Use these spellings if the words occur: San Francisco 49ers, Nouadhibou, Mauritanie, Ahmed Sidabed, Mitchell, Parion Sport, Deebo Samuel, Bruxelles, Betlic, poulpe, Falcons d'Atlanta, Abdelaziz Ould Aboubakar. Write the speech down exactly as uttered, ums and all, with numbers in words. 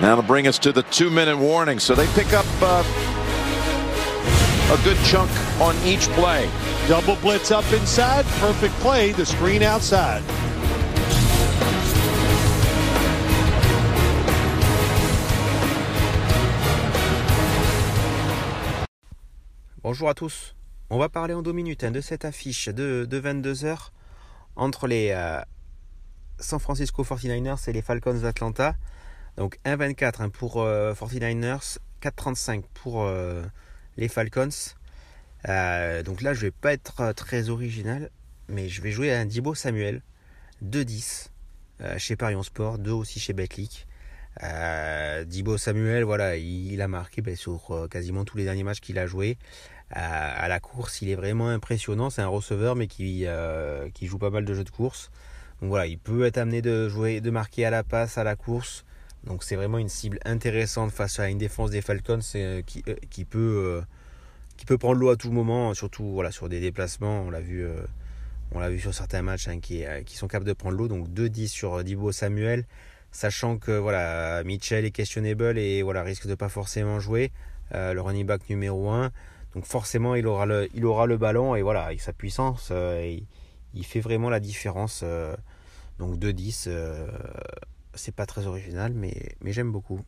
That'll bring us to the two-minute warning. So they pick up uh, a good chunk on each play. Double blitz up inside. Perfect play. The screen outside. Bonjour à tous. On va parler en deux minutes hein, de cette affiche de, de vingt-deux heures entre les euh, San Francisco forty-niners et les Falcons d'Atlanta. Donc un vingt-quatre hein, pour euh, forty-niners, quatre trente-cinq pour euh, les Falcons. Euh, donc là, je ne vais pas être très original, mais je vais jouer à un Deebo Samuel, deux dix euh, chez Parion Sport, deux aussi chez Betlic. Euh, Deebo Samuel, voilà, il, il a marqué ben, sur euh, quasiment tous les derniers matchs qu'il a joué. Euh, à la course, il est vraiment impressionnant. C'est un receveur, mais qui, euh, qui joue pas mal de jeux de course. Donc voilà, il peut être amené de jouer, de marquer à la passe, à la course. Donc c'est vraiment une cible intéressante face à une défense des Falcons euh, qui, euh, qui, peut, euh, qui peut prendre l'eau à tout moment, surtout voilà, sur des déplacements. On l'a vu, euh, on l'a vu sur certains matchs hein, qui, euh, qui sont capables de prendre l'eau. Donc deux dix sur Deebo Samuel. Sachant que voilà, Mitchell est questionable et voilà, risque de ne pas forcément jouer, euh, le running back numéro un. Donc forcément, il aura le, il aura le ballon et voilà, avec sa puissance, euh, il, il fait vraiment la différence. Euh, donc deux dix, euh, c'est pas très original, mais, mais j'aime beaucoup.